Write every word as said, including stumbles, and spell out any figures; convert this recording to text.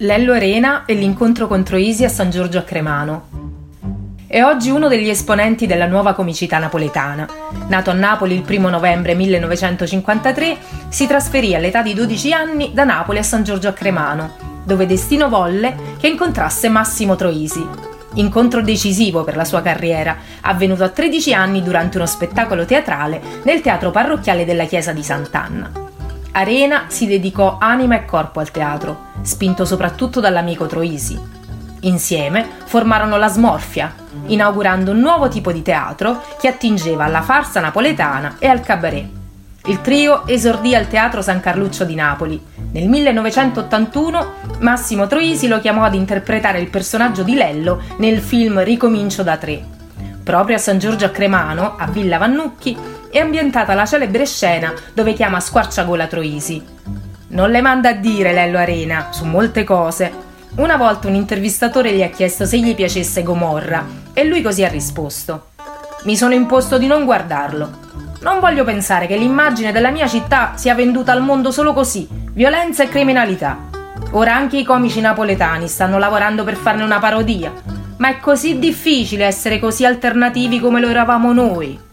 Lello Arena e l'incontro con Troisi a San Giorgio a Cremano. È oggi uno degli esponenti della nuova comicità napoletana. Nato a Napoli il primo novembre millenovecentocinquantatré, si trasferì all'età di dodici anni da Napoli a San Giorgio a Cremano, dove destino volle che incontrasse Massimo Troisi. Incontro decisivo per la sua carriera, avvenuto a tredici anni durante uno spettacolo teatrale nel teatro parrocchiale della chiesa di Sant'Anna. Arena si dedicò anima e corpo al teatro, spinto soprattutto dall'amico Troisi. Insieme formarono La Smorfia, inaugurando un nuovo tipo di teatro che attingeva alla farsa napoletana e al cabaret. Il trio esordì al Teatro San Carluccio di Napoli. Nel millenovecentottantuno Massimo Troisi lo chiamò ad interpretare il personaggio di Lello nel film Ricomincio da tre. Proprio a San Giorgio a Cremano, a Villa Vannucchi, è ambientata la celebre scena dove chiama squarciagola Troisi. Non le manda a dire Lello Arena su molte cose. Una volta un intervistatore gli ha chiesto se gli piacesse Gomorra e lui così ha risposto: «Mi sono imposto di non guardarlo. Non voglio pensare che l'immagine della mia città sia venduta al mondo solo così, violenza e criminalità. Ora anche i comici napoletani stanno lavorando per farne una parodia, ma è così difficile essere così alternativi come lo eravamo noi».